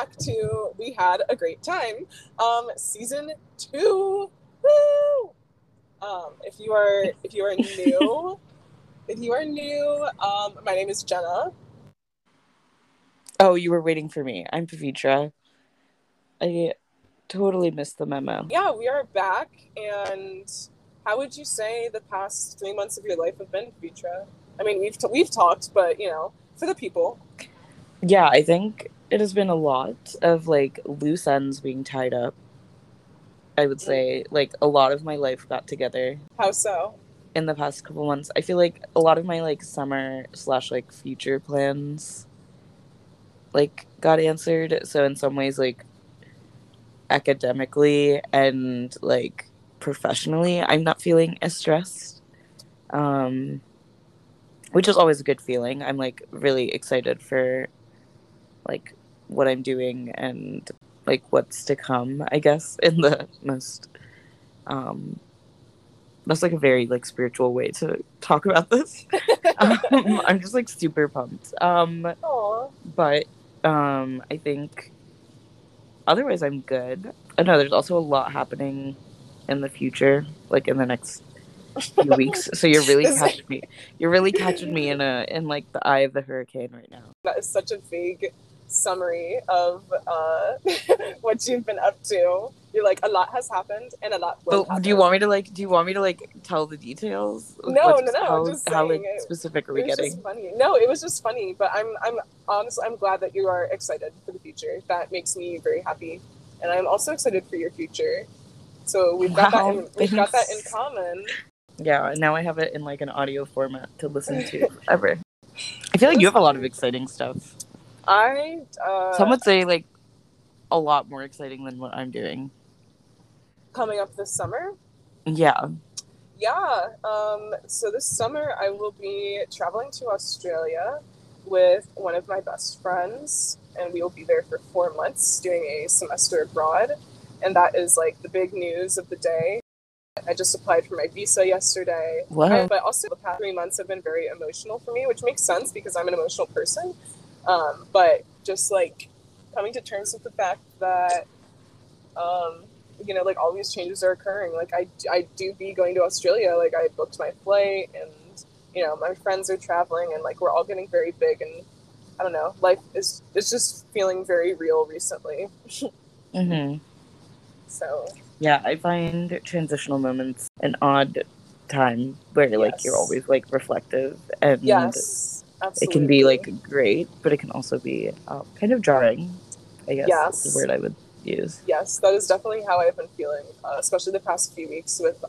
back to We Had a Great Time, season 2. Woo! If you are new, my name is Jenna. Oh, you were waiting for me. I'm Pavitra. I totally missed the memo. Yeah, we are back. And how would you say the past 3 months of your life have been, Pavitra? I mean, we've talked, but, you know, for the people. Yeah, I think it has been a lot of, like, loose ends being tied up. I would say, like, a lot of my life got together. How so? In the past couple months. I feel like a lot of my, like, summer/like, future plans, like, got answered. So in some ways, like, academically and, like, professionally, I'm not feeling as stressed. Which is always a good feeling. I'm, like, really excited for, like, what I'm doing and, like, what's to come, I guess, in the most, that's, like, a very, like, spiritual way to talk about this. I'm just, like, super pumped. But I think otherwise I'm good. I know there's also a lot happening in the future, like, in the next few weeks, so you're really catching me in like the eye of the hurricane right now. That is such a vague summary of what you've been up to. You're like, a lot has happened and a lot will happen. Do you want me to tell the details? It was just funny, but I'm honestly glad that you are excited for the future. That makes me very happy, and I'm also excited for your future. So we've got that in common. Yeah, and now I have it in, like, an audio format to listen to forever. I feel like you have a lot of exciting stuff. Some would say, like, a lot more exciting than what I'm doing. Coming up this summer? Yeah. Yeah. So this summer I will be traveling to Australia with one of my best friends, and we will be there for 4 months doing a semester abroad. And that is, like, the big news of the day. I just applied for my visa yesterday. Wow. But also the past 3 months have been very emotional for me, which makes sense because I'm an emotional person. But just, like, coming to terms with the fact that, you know, like, all these changes are occurring. Like, I do be going to Australia. Like, I booked my flight and, you know, my friends are traveling and, like, we're all getting very big. And I don't know, life is just feeling very real recently. Mm-hmm. So yeah, I find transitional moments an odd time where, yes, like, you're always, like, reflective, and yes, it can be, like, great, but it can also be kind of jarring, I guess. Yes, is the word I would use. Yes, that is definitely how I've been feeling, especially the past few weeks with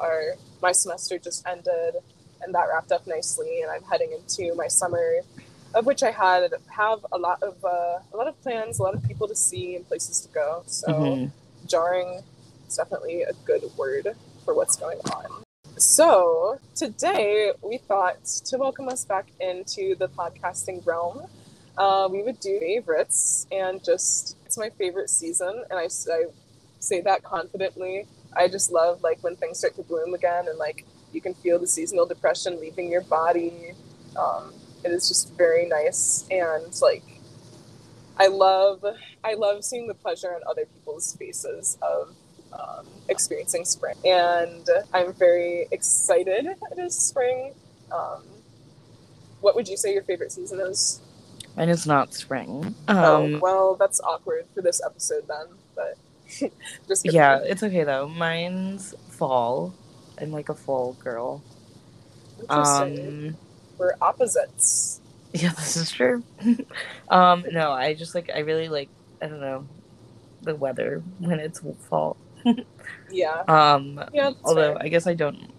my semester just ended, and that wrapped up nicely, and I'm heading into my summer, of which I have a lot of plans, a lot of people to see and places to go. So. Mm-hmm. Jarring is definitely a good word for what's going on. So today we thought to welcome us back into the podcasting realm, we would do favorites, and just, it's my favorite season, and I say that confidently. I just love, like, when things start to bloom again, and, like, you can feel the seasonal depression leaving your body. It is just very nice, and, like, I love seeing the pleasure on other people's faces of experiencing spring. And I'm very excited it is spring. What would you say your favorite season is? Mine is not spring. Oh, well, that's awkward for this episode then. But just kidding. Yeah, it's okay though. Mine's fall. I'm, like, a fall girl. Interesting. We're opposites. Yeah, this is true. No, I just, like, I really, like, I don't know, the weather when it's fall. Yeah. Yeah, although fair. I guess I don't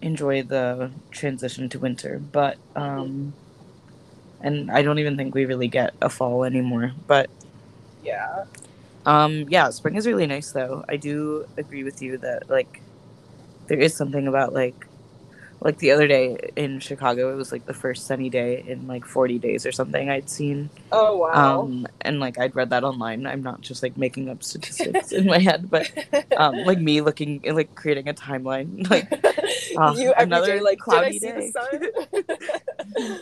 enjoy the transition to winter, but mm-hmm. And I don't even think we really get a fall anymore, but yeah. Yeah, spring is really nice though. I do agree with you that, like, there is something about, like, the other day in Chicago, it was, like, the first sunny day in, like, 40 days or something I'd seen. Oh, wow. And, like, I'd read that online. I'm not just, like, making up statistics in my head, but, like, me looking and, like, creating a timeline. Like, you every day, like, did I see the sun?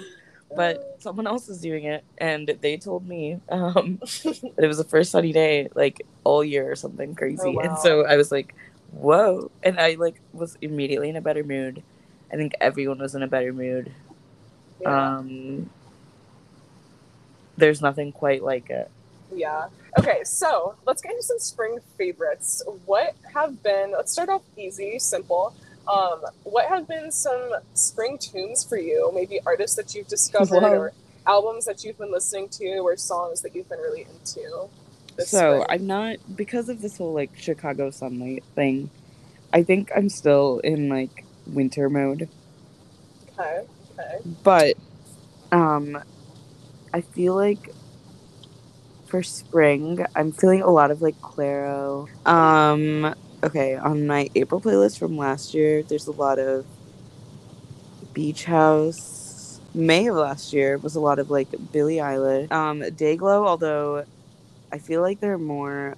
but someone else is doing it, and they told me that it was the first sunny day like all year or something crazy. Oh, wow. And so I was like, whoa. And I like was immediately in a better mood. I think everyone was in a better mood. Yeah. There's nothing quite like it. Yeah. Okay, so let's get into some spring favorites. Let's start off easy, simple. What have been some spring tunes for you? Maybe artists that you've discovered or albums that you've been listening to or songs that you've been really into this spring? I'm not, because of this whole like Chicago sunlight thing, I think I'm still in like winter mode. Okay. But I feel like for spring, I'm feeling a lot of like Clairo. Okay, on my April playlist from last year, there's a lot of Beach House. May of last year was a lot of like Billie Eilish. Dayglow, although I feel like they're more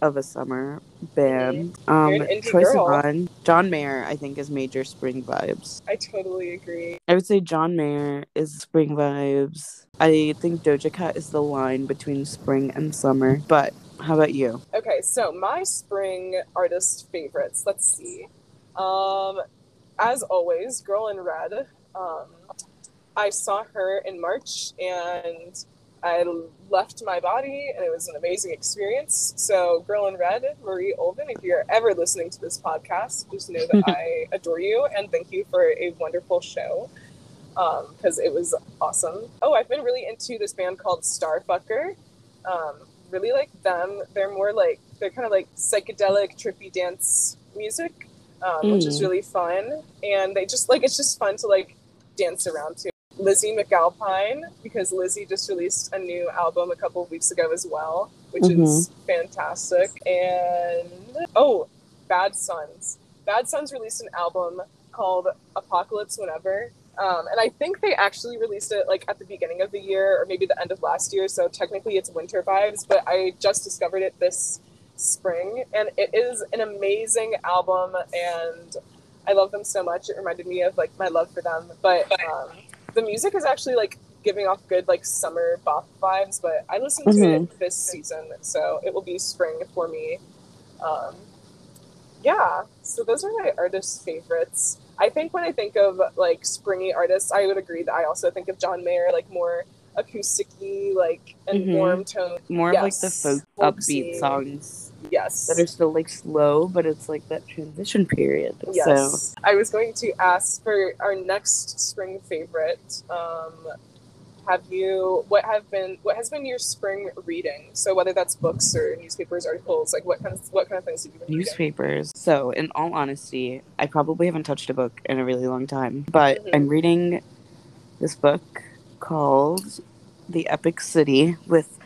of a summer band. John Mayer, I think, is major spring vibes. I totally agree. I would say John Mayer is spring vibes. I think Doja Cat is the line between spring and summer. But how about you? Okay, so my spring artist favorites. Let's see. As always, Girl in Red. I saw her in March and I left my body, and it was an amazing experience. So, Girl in Red, Marie Olven, if you're ever listening to this podcast, just know that I adore you, and thank you for a wonderful show, because it was awesome. Oh, I've been really into this band called Starfucker. Really like them. They're more like, they're kind of like psychedelic, trippy dance music, which is really fun. And they just, like, it's just fun to, like, dance around to. Lizzie McAlpine, because Lizzie just released a new album a couple of weeks ago as well, which is fantastic. And Bad Suns. Bad Suns released an album called Apocalypse Whenever. And I think they actually released it like at the beginning of the year or maybe the end of last year. So technically it's winter vibes, but I just discovered it this spring. And it is an amazing album and I love them so much. It reminded me of like my love for them. But the music is actually like giving off good like summer bop vibes, but I listened to it this season, so it will be spring for me. So those are my artist favorites. I think when I think of like springy artists, I would agree that I also think of John Mayer, like more acoustic-y, like and warm tone, more of like the folk upbeat songs. Yes, that are still like slow, but it's like that transition period. Yes, so. I was going to ask for our next spring favorite. What has been your spring reading? So whether that's books or newspapers, articles, like what kind of things have you been reading? Newspapers. So in all honesty, I probably haven't touched a book in a really long time, but I'm reading this book called The Epic City with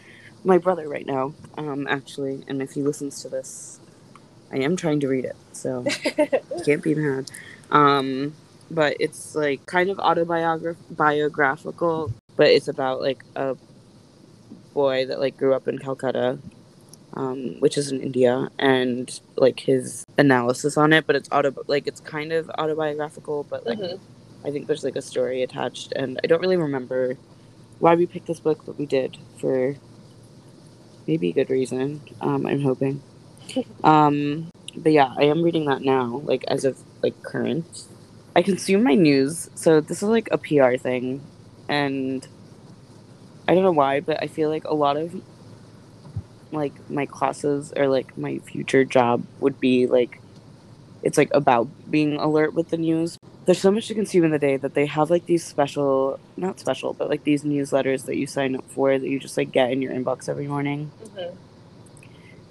my brother right now, actually, and if he listens to this, I am trying to read it, so can't be mad. But it's like kind of autobiographical, but it's about like a boy that like grew up in Calcutta, which is in India, and like his analysis on it. But it's it's kind of autobiographical, but like I think there's like a story attached, and I don't really remember why we picked this book, but we did for. Maybe a good reason, I'm hoping. But yeah, I am reading that now, like, as of, like, current. I consume my news, so this is, like, a PR thing. And I don't know why, but I feel like a lot of, like, my classes or, like, my future job would be, like, it's, like, about being alert with the news. There's so much to consume in the day that they have, like, these not special, but these newsletters that you sign up for that you just, like, get in your inbox every morning.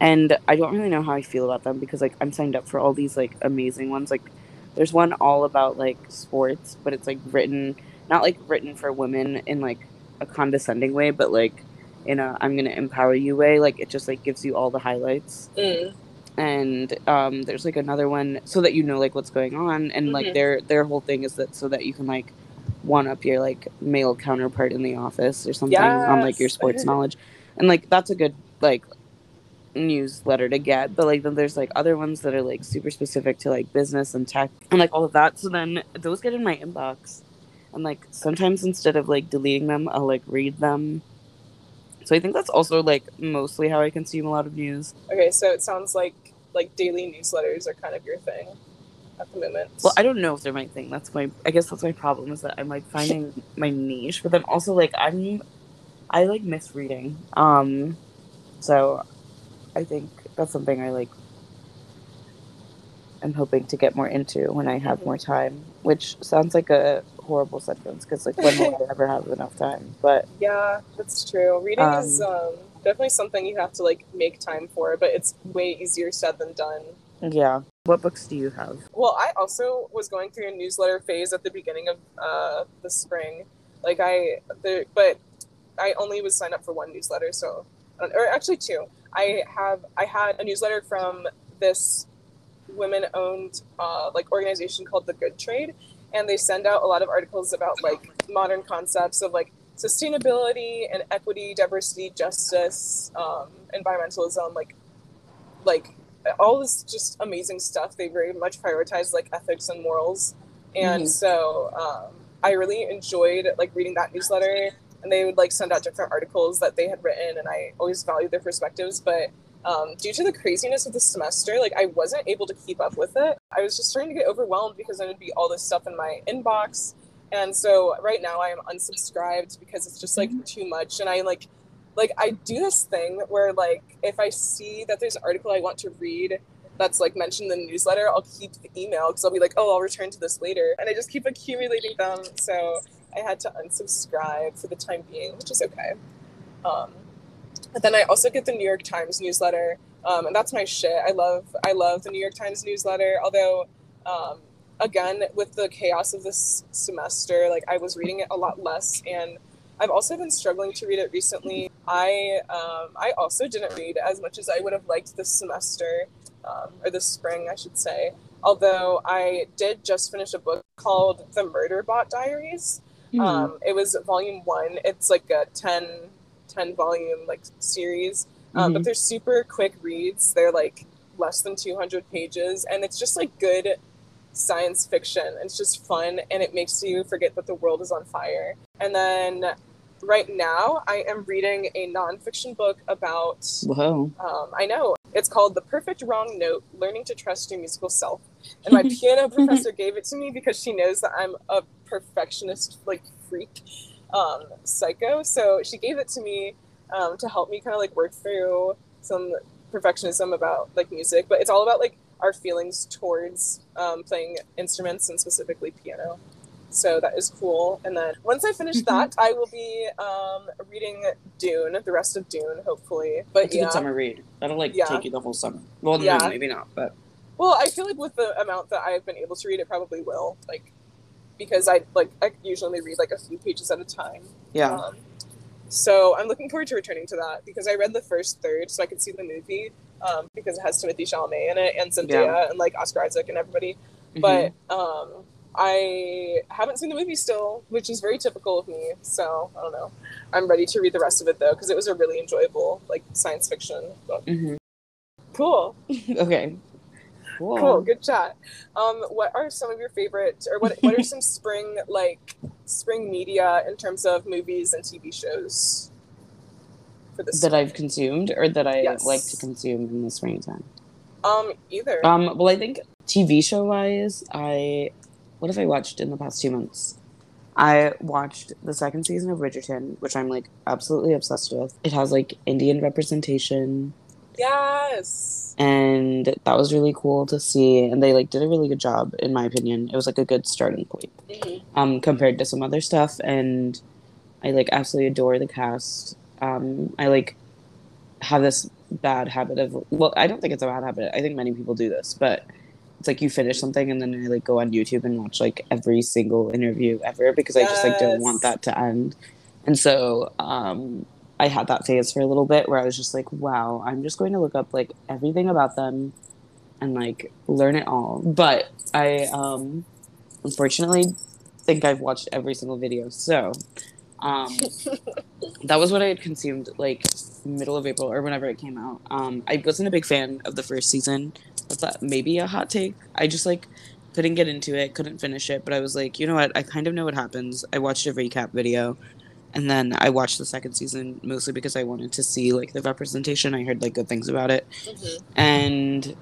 And I don't really know how I feel about them because, like, I'm signed up for all these, like, amazing ones. Like, there's one all about, like, sports, but it's, like, written for women in, like, a condescending way, but, like, in a I'm going to empower you way. Like, it just, like, gives you all the highlights. And there's like another one so that you know like what's going on, and like their whole thing is that so that you can like one up your like male counterpart in the office or something on like your sports knowledge, and like that's a good like newsletter to get. But like then there's like other ones that are like super specific to like business and tech and like all of that. So then those get in my inbox, And, like, sometimes instead of, like, deleting them, I'll, like, read them. So I think that's also, like, mostly how I consume a lot of news. Okay, so it sounds like, daily newsletters are kind of your thing at the moment. Well, I don't know if they're my thing. I guess that's my problem, is that I'm, like, finding my niche. But then also, like, I like miss reading. So I think that's something I, like, am hoping to get more into when I have more time. Which sounds like a horrible sentence, because, like, when will I ever have enough time? But yeah, that's true. Reading is definitely something you have to, like, make time for, but it's way easier said than done. Yeah. What books do you have? Well, I also was going through a newsletter phase at the beginning of the spring. Like, but I only was signed up for one newsletter, so, or actually two. I had a newsletter from this women-owned like, organization called The Good Trade, and they send out a lot of articles about, like, modern concepts of, like, sustainability and equity, diversity, justice, environmentalism, like all this just amazing stuff. They very much prioritize, like, ethics and morals, and so I really enjoyed, like, reading that newsletter, and they would, like, send out different articles that they had written, and I always valued their perspectives, but due to the craziness of the semester, like, I wasn't able to keep up with it. I was just starting to get overwhelmed because there would be all this stuff in my inbox. And so right now I am unsubscribed because it's just, like, too much. And I like I do this thing where, like, if I see that there's an article I want to read that's, like, mentioned in the newsletter, I'll keep the email because I'll be like, oh, I'll return to this later. And I just keep accumulating them. So I had to unsubscribe for the time being, which is okay. But then I also get the New York Times newsletter, and that's my shit. I love the New York Times newsletter, although, again, with the chaos of this semester, like, I was reading it a lot less, and I've also been struggling to read it recently. I also didn't read as much as I would have liked this semester, or this spring, I should say, although I did just finish a book called The Murderbot Diaries. It was volume 1. It's, like, a 10 volume, like, series, but they're super quick reads. They're, like, less than 200 pages, and it's just, like, good science fiction. It's just fun, and it makes you forget that the world is on fire. And then right now I am reading a nonfiction book about, I know, it's called The Perfect Wrong Note, Learning to Trust Your Musical Self. And my piano professor gave it to me because she knows that I'm a perfectionist, like, freak. Psycho. So she gave it to me to help me kind of, like, work through some perfectionism about, like, music, but it's all about, like, our feelings towards playing instruments, and specifically piano. So that is cool. And then once I finish that, I will be reading Dune, the rest of Dune, hopefully. But it's a good summer read. That'll, like, take you the whole summer. Well, no, maybe not, but well, I feel like with the amount that I've been able to read, it probably will, like, because I usually read, like, a few pages at a time. Yeah. So I'm looking forward to returning to that, because I read the first third so I could see the movie, because it has Timothée Chalamet in it, and Cynthia, and, like, Oscar Isaac and everybody. But I haven't seen the movie still, which is very typical of me. So I don't know. I'm ready to read the rest of it, though, because it was a really enjoyable, like, science fiction book. Cool. Okay. Cool. Good chat. What are some of your favorite, or what are some spring, like, spring media in terms of movies and TV shows for this that I've consumed, or that I like to consume in the springtime? Either. Well, I think TV show wise, what have I watched in the past 2 months? I watched the second season of Bridgerton, which I'm, like, absolutely obsessed with. It has, like, Indian representation. Yes. And that was really cool to see. And they, like, did a really good job, in my opinion. It was, like, a good starting point compared to some other stuff. And I, like, absolutely adore the cast. I, like, have this bad habit of, well, I don't think it's a bad habit. I think many people do this, but it's like you finish something and then I, like, go on YouTube and watch, like, every single interview ever, because I just, like, don't want that to end. And so, I had that phase for a little bit where I was just like, wow, I'm just going to look up, like, everything about them and, like, learn it all. But I, unfortunately, think I've watched every single video. So that was what I had consumed, like, middle of April or whenever it came out. I wasn't a big fan of the first season. That's maybe a hot take. I just, like, Couldn't get into it, couldn't finish it, but I was like, you know what, I kind of know what happens. I watched a recap video, and then I watched the second season mostly because I wanted to see, like, the representation. I heard, like, good things about it. Mm-hmm. And,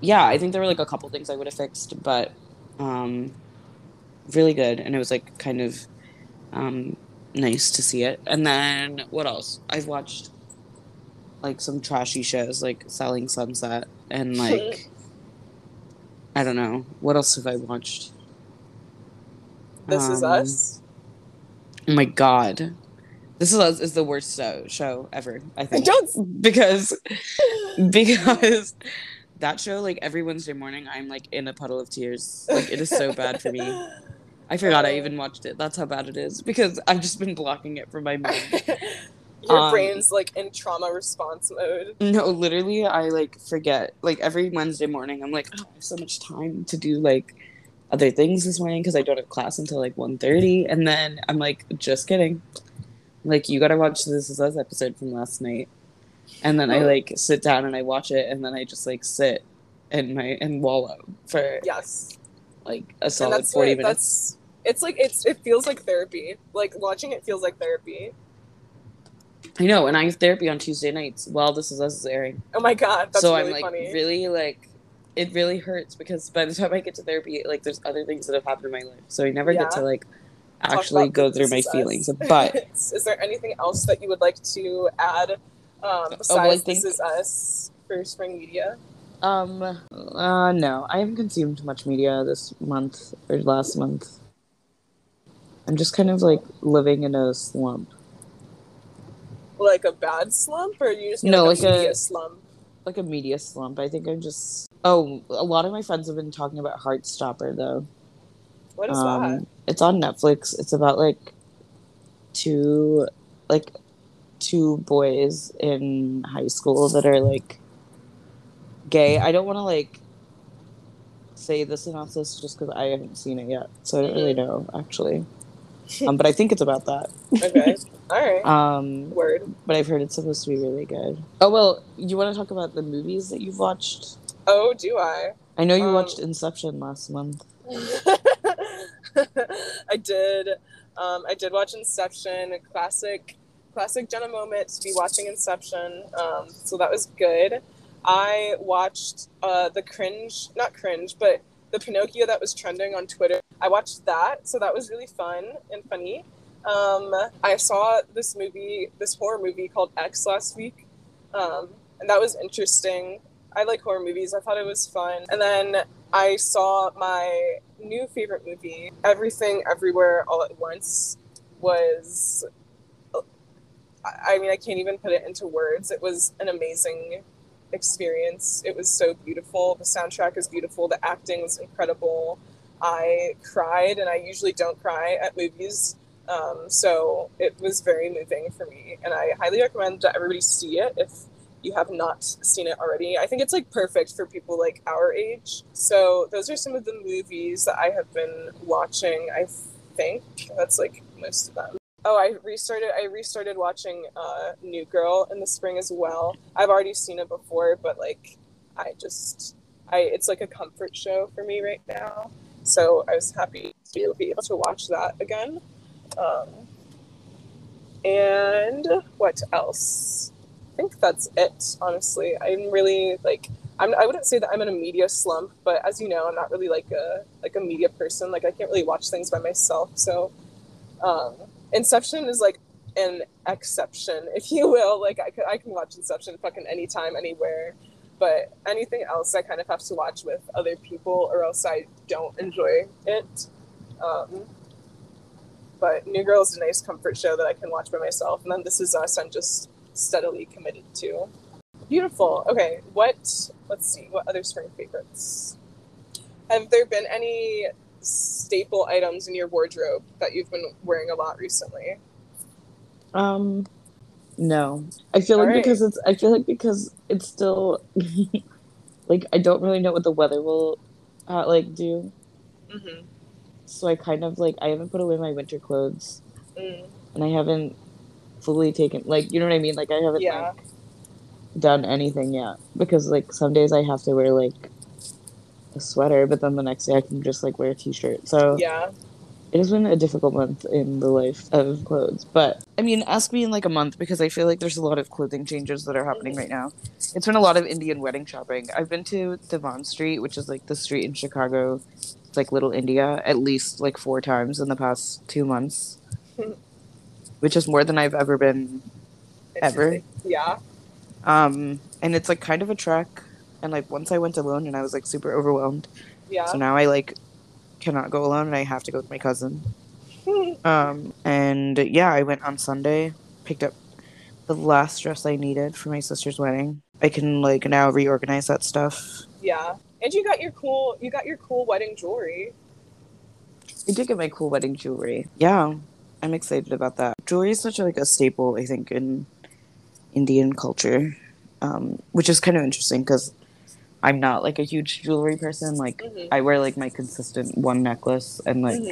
yeah, I think there were, like, a couple things I would have fixed, but really good. And it was, like, kind of nice to see it. And then, what else? I've watched, like, some trashy shows, like Selling Sunset, and, like, I don't know. What else have I watched? This Is Us. Oh my God. This Is Us is the worst show ever, I think. Don't! Because that show, like, every Wednesday morning, I'm, like, in a puddle of tears. Like, it is so bad for me. I forgot I even watched it. That's how bad it is, because I've just been blocking it from my mind. Your brain's, like, in trauma response mode. No, literally, I, like, forget. Like, every Wednesday morning, I'm like, oh, I have so much time to do, like, other things this morning because I don't have class until, like, 1:30. And then I'm like, just kidding. Like, you gotta watch the This Is Us episode from last night. And then I, like, sit down and I watch it. And then I just, like, sit and wallow for, yes, like, a solid 40 minutes. It's, like, it feels like therapy. Like, watching it feels like therapy. I know, and I have therapy on Tuesday nights while This Is Us is airing. Oh my God, that's so really I'm like funny. Really like it really hurts because by the time I get to therapy, like there's other things that have happened in my life, so I never get to like actually go through my feelings. But is there anything else that you would like to add besides This Is Us for Spring Media? No, I haven't consumed much media this month or last month. I'm just kind of like living in a slump. Like a bad slump, or you just mean like a media slump? Like a media slump. I think I'm just... Oh, a lot of my friends have been talking about Heartstopper, though. What is that? It's on Netflix. It's about, like, two boys in high school that are, like, gay. I don't want to, like, say the synopsis just because I haven't seen it yet, so I don't really know, actually. But I think it's about that. Okay. All right. Word. But I've heard it's supposed to be really good. Oh, well, you want to talk about the movies that you've watched? Oh, do I? I know you watched Inception last month. I did. I did watch Inception, a classic Jenna moment to be watching Inception. So that was good. I watched the Pinocchio that was trending on Twitter. I watched that, so that was really fun and funny. I saw this horror movie called X last week, and that was interesting. I like horror movies. I thought it was fun. And then I saw my new favorite movie, Everything Everywhere All at Once, was... I mean, I can't even put it into words. It was an amazing experience. It was so beautiful. The soundtrack is beautiful. The acting was incredible. I cried, and I usually don't cry at movies. So it was very moving for me, and I highly recommend that everybody see it if you have not seen it already. I think it's like perfect for people like our age. So those are some of the movies that I have been watching. I think that's like most of them. Oh, I restarted watching New Girl in the spring as well. I've already seen it before, but like it's like a comfort show for me right now. So I was happy to be able to watch that again. And what else? I think that's it, honestly. I'm really like I wouldn't say that I'm in a media slump, but as you know, I'm not really like a media person. Like I can't really watch things by myself. So Inception is like an exception, if you will. Like I can watch Inception fucking anytime, anywhere. But anything else, I kind of have to watch with other people, or else I don't enjoy it. But New Girl is a nice comfort show that I can watch by myself. And then This Is Us, I'm just steadily committed to. Beautiful. Okay, let's see, what other spring favorites? Have there been any staple items in your wardrobe that you've been wearing a lot recently? No. I feel like because it's still, like, I don't really know what the weather will, do. Mm-hmm. So I kind of, like, I haven't put away my winter clothes. Mm. And I haven't fully taken, like, you know what I mean? Like, I haven't, done anything yet. Because, like, some days I have to wear, like, a sweater, but then the next day I can just like wear a t-shirt. So yeah, it has been a difficult month in the life of clothes. But I mean, ask me in like a month, because I feel like there's a lot of clothing changes that are happening right now. It's been a lot of Indian wedding shopping. I've been to Devon Street, which is like the street in Chicago. It's like Little India, at least like 4 times in the past 2 months, which is more than I've ever been ever. Yeah. And it's like kind of a trek. And like once I went alone and I was like super overwhelmed. Yeah. So now I like cannot go alone and I have to go with my cousin. And yeah, I went on Sunday, picked up the last dress I needed for my sister's wedding. I can like now reorganize that stuff. Yeah. And you got your cool wedding jewelry. I did get my cool wedding jewelry. Yeah. I'm excited about that. Jewelry is such like a staple, I think, in Indian culture. Which is kind of interesting because I'm not like a huge jewelry person. Like I wear like my consistent one necklace and like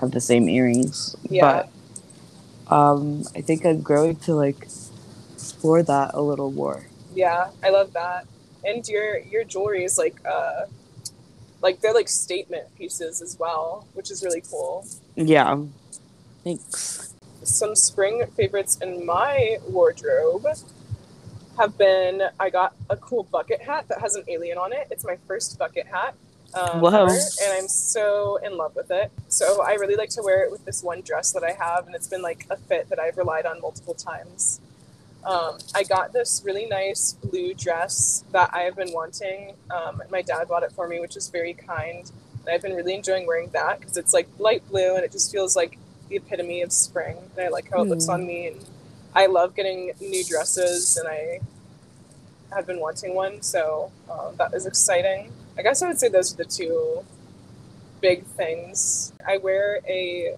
have the same earrings. Yeah. But I think I'm growing to like explore that a little more. Yeah, I love that. And your jewelry is like they're like statement pieces as well, which is really cool. Yeah. Thanks. Some spring favorites in my wardrobe have been, I got a cool bucket hat that has an alien on it. It's my first bucket hat. Wow. And I'm so in love with it. So I really like to wear it with this one dress that I have, and it's been like a fit that I've relied on multiple times. I got this really nice blue dress that I've been wanting. My dad bought it for me, which is very kind. And I've been really enjoying wearing that because it's like light blue and it just feels like the epitome of spring. And I like how it looks on me, and I love getting new dresses, and I have been wanting one, so that is exciting. I guess I would say those are the two big things. I wear a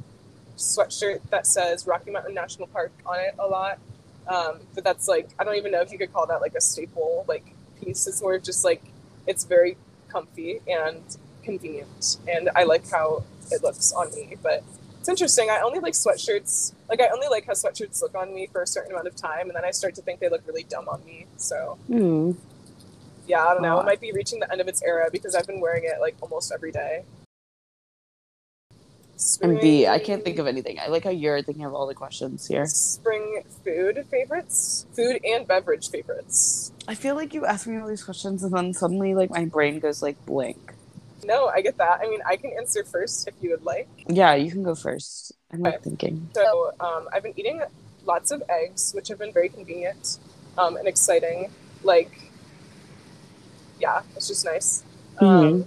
sweatshirt that says Rocky Mountain National Park on it a lot, but that's like, I don't even know if you could call that like a staple like piece. It's more just like, it's very comfy and convenient, and I like how it looks on me, but it's interesting. I only like sweatshirts. Like, I only like how sweatshirts look on me for a certain amount of time, and then I start to think they look really dumb on me. So, yeah, I don't know. It might be reaching the end of its era because I've been wearing it, like, almost every day. And B, I can't think of anything. I like how you're thinking of all the questions here. Spring food favorites? Food and beverage favorites. I feel like you ask me all these questions, and then suddenly, like, my brain goes, like, blank. No, I get that. I mean, I can answer first if you would like. Yeah, you can go first. I'm not thinking. So I've been eating lots of eggs, which have been very convenient and exciting. Like, yeah, it's just nice. Because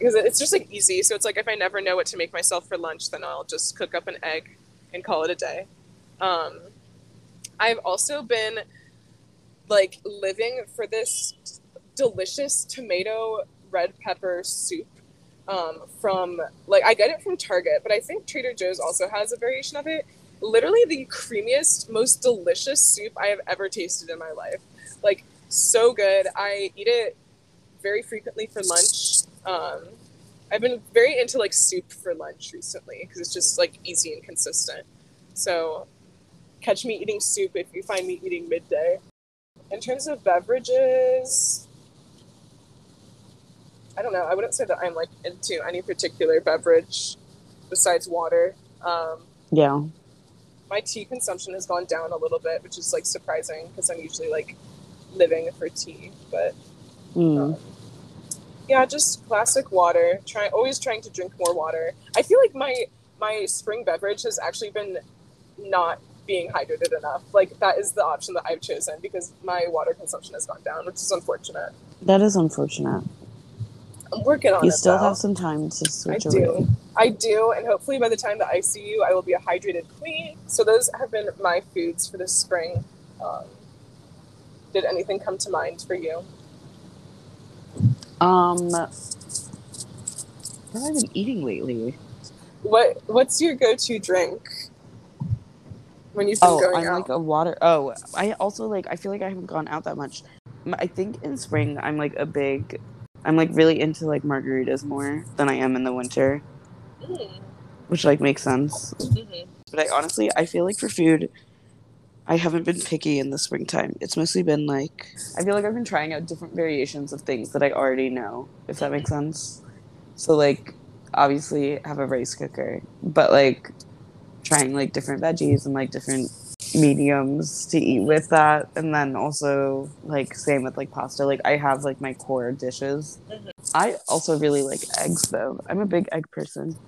it's just, like, easy. So it's like if I never know what to make myself for lunch, then I'll just cook up an egg and call it a day. I've also been, like, living for this delicious tomato red pepper soup from, like, I get it from Target, but I think Trader Joe's also has a variation of it. Literally the creamiest, most delicious soup I have ever tasted in my life. Like, so good. I eat it very frequently for lunch. I've been very into, like, soup for lunch recently because it's just, like, easy and consistent. So catch me eating soup if you find me eating midday. In terms of beverages, I don't know. I wouldn't say that I'm, like, into any particular beverage besides water. Yeah. My tea consumption has gone down a little bit, which is, like, surprising because I'm usually, like, living for tea. But, yeah, just classic water. Always trying to drink more water. I feel like my spring beverage has actually been not being hydrated enough. Like, that is the option that I've chosen because my water consumption has gone down, which is unfortunate. That is unfortunate. I'm working on it. You still have some time to switch over. I do, and hopefully by the time that I see you, I will be a hydrated queen. So those have been my foods for this spring. Did anything come to mind for you? What have I been eating lately? What's your go-to drink when you've been going out? I'm like a water. Oh, I also like. I feel like I haven't gone out that much. I think in spring I'm like a big. I'm, like, really into, like, margaritas more than I am in the winter, which, like, makes sense. But I honestly, I feel like for food, I haven't been picky in the springtime. It's mostly been like, I feel like I've been trying out different variations of things that I already know, if that makes sense. So like, obviously I have a rice cooker, but like trying like different veggies and like different mediums to eat with that. And then also like same with like pasta. Like I have like my core dishes. I also really like eggs though. I'm a big egg person.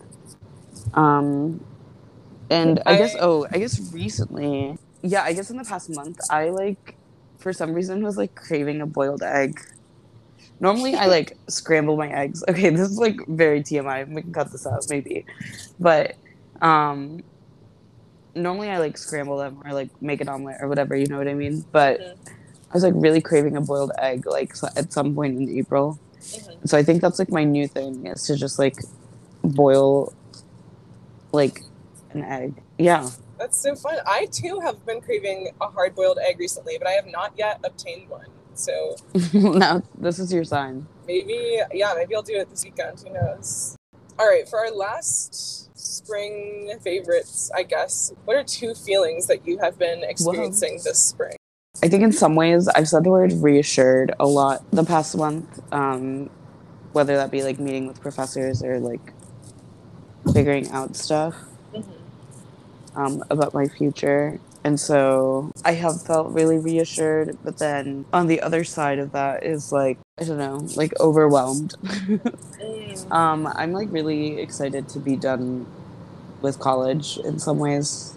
And I guess recently, yeah, I guess in the past month, I like, for some reason, was like craving a boiled egg. Normally I like scramble my eggs. Okay, this is like very TMI. We can cut this out maybe. But normally I like scramble them or like make an omelet or whatever, you know what I mean? But I was like really craving a boiled egg like at some point in April. Mm-hmm. So I think that's like my new thing, is to just like boil like an egg. Yeah. That's so fun. I too have been craving a hard-boiled egg recently, but I have not yet obtained one. So now this is your sign. Maybe I'll do it this weekend. Who knows? All right, for our last spring favorites, I guess, what are two feelings that you have been experiencing this spring? I think in some ways I've said the word reassured a lot the past month, whether that be like meeting with professors or like figuring out stuff about my future. And so I have felt really reassured, but then on the other side of that is like, I don't know, like overwhelmed. I'm like really excited to be done with college in some ways,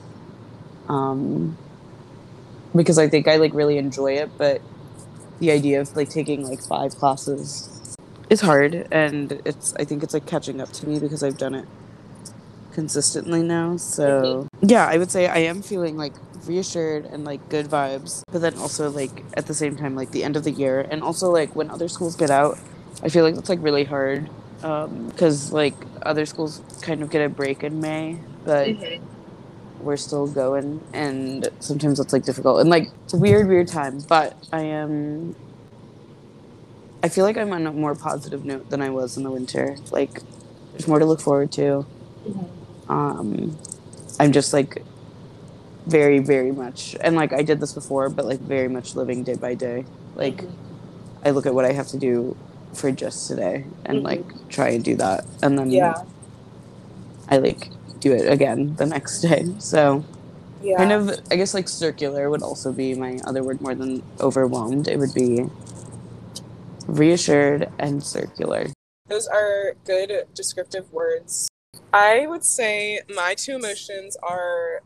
because I think I like really enjoy it, but the idea of like taking like 5 classes is hard, and I think it's like catching up to me because I've done it consistently now. So yeah, I would say I am feeling like reassured and like good vibes, but then also like at the same time like the end of the year, and also like when other schools get out, I feel like that's like really hard, because like other schools kind of get a break in May, but we're still going, and sometimes that's like difficult, and like it's a weird time. But I feel like I'm on a more positive note than I was in the winter. Like there's more to look forward to. I'm just like very, very much, and like I did this before, but like very much living day by day. Like I look at what I have to do for just today and like try and do that, and then I like do it again the next day. So kind of, I guess like circular would also be my other word more than overwhelmed. It would be reassured and circular. Those are good descriptive words. I would say my two emotions are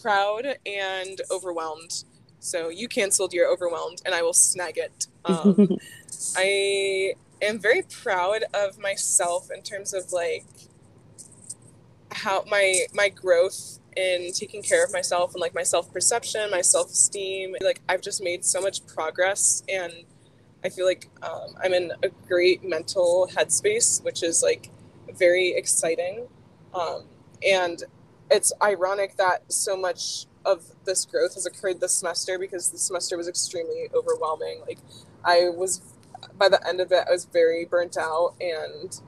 proud and overwhelmed. So you canceled your overwhelmed, and I will snag it. I am very proud of myself in terms of like how my growth in taking care of myself, and like my self-perception, my self-esteem. Like I've just made so much progress, and I feel like I'm in a great mental headspace, which is like very exciting, and it's ironic that so much of this growth has occurred this semester, because the semester was extremely overwhelming. Like I was, by the end of it, I was very burnt out, and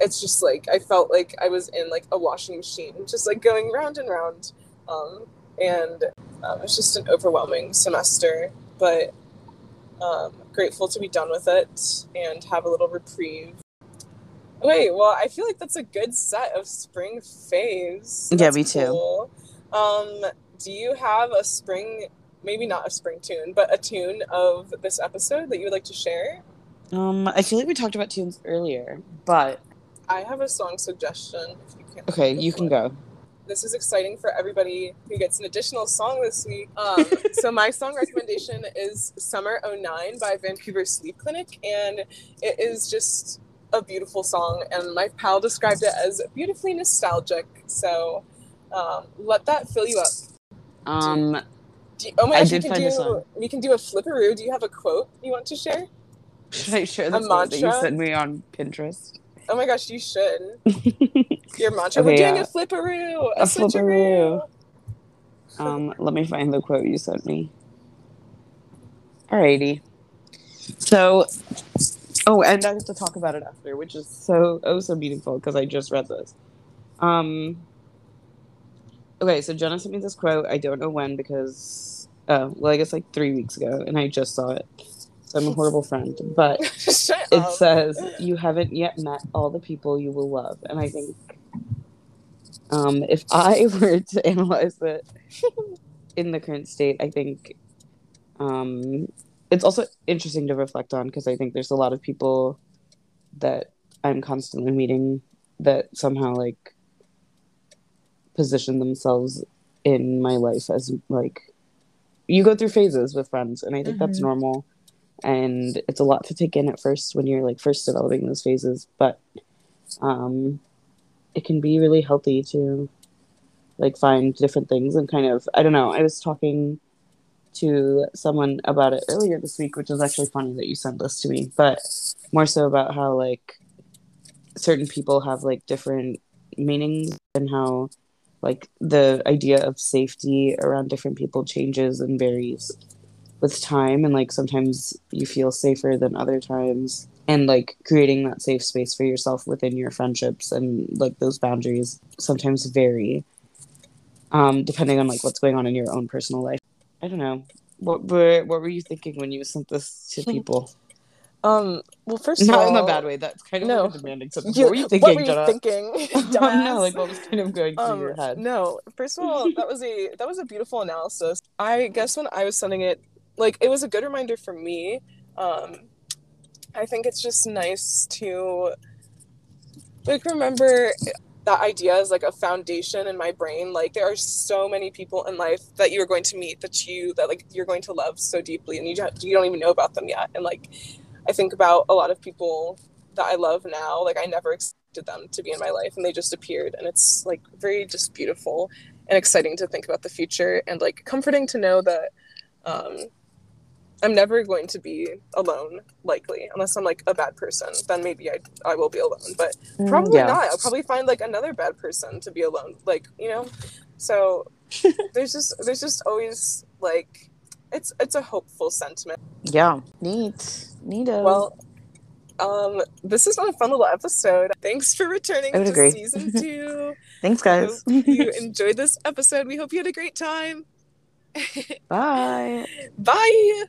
it's just like I felt like I was in like a washing machine, just like going round and round, and it's just an overwhelming semester, but grateful to be done with it and have a little reprieve. Wait, well, I feel like that's a good set of spring faves. That's me too. Cool. Do you have a spring, maybe not a spring tune, but a tune of this episode that you would like to share? I feel like we talked about tunes earlier, but I have a song suggestion. If you can't. Okay, you can go. This is exciting for everybody who gets an additional song this week. So my song recommendation is Summer 09 by Vancouver Sleep Clinic, and it is just a beautiful song, and my pal described it as beautifully nostalgic. So let that fill you up. Oh my gosh, we can do a flipperoo. Do you have a quote you want to share? Should I share the quote that you sent me on Pinterest? Oh my gosh, you should. Your mantra. Okay, we're doing a flipperoo. A flipperoo. Let me find the quote you sent me. Alrighty. So. Oh, and I have to talk about it after, which is so, so beautiful, because I just read this. Okay, so Jenna sent me this quote. I don't know when because, well, I guess like 3 weeks ago, and I just saw it. So I'm a horrible friend. But it says, you haven't yet met all the people you will love. And I think if I were to analyze it in the current state, I think it's also interesting to reflect on because I think there's a lot of people that I'm constantly meeting that somehow, like, position themselves in my life as, like, you go through phases with friends, and I think that's normal, and it's a lot to take in at first when you're, like, first developing those phases, but it can be really healthy to, like, find different things and kind of, I don't know, I was talking to someone about it earlier this week, which is actually funny that you sent this to me, but more so about how, like, certain people have, like, different meanings and how, like, the idea of safety around different people changes and varies with time. And, like, sometimes you feel safer than other times. And, like, creating that safe space for yourself within your friendships and, like, those boundaries sometimes vary depending on, like, what's going on in your own personal life. I don't know. What were you thinking when you sent this to people? Well, first of all... Not in a bad way. That's kind of like a demanding sentence. What were you thinking, Dumbass? No, like, what was kind of going through your head? No, first of all, that was a beautiful analysis. I guess when I was sending it, like, it was a good reminder for me. I think it's just nice to, like, remember that idea is, like, a foundation in my brain. Like, there are so many people in life that you're going to meet that, like, you're going to love so deeply, and you don't even know about them yet. And, like, I think about a lot of people that I love now. Like, I never expected them to be in my life, and they just appeared. And it's, like, very just beautiful and exciting to think about the future, and, like, comforting to know that I'm never going to be alone, likely, unless I'm, like, a bad person. Then maybe I will be alone, but probably not. I'll probably find, like, another bad person to be alone, like, you know? So there's just always, like... It's a hopeful sentiment. Yeah. Neato. Well, this has been a fun little episode. Thanks for returning to season 2. Thanks, guys. I hope you enjoyed this episode. We hope you had a great time. Bye. Bye.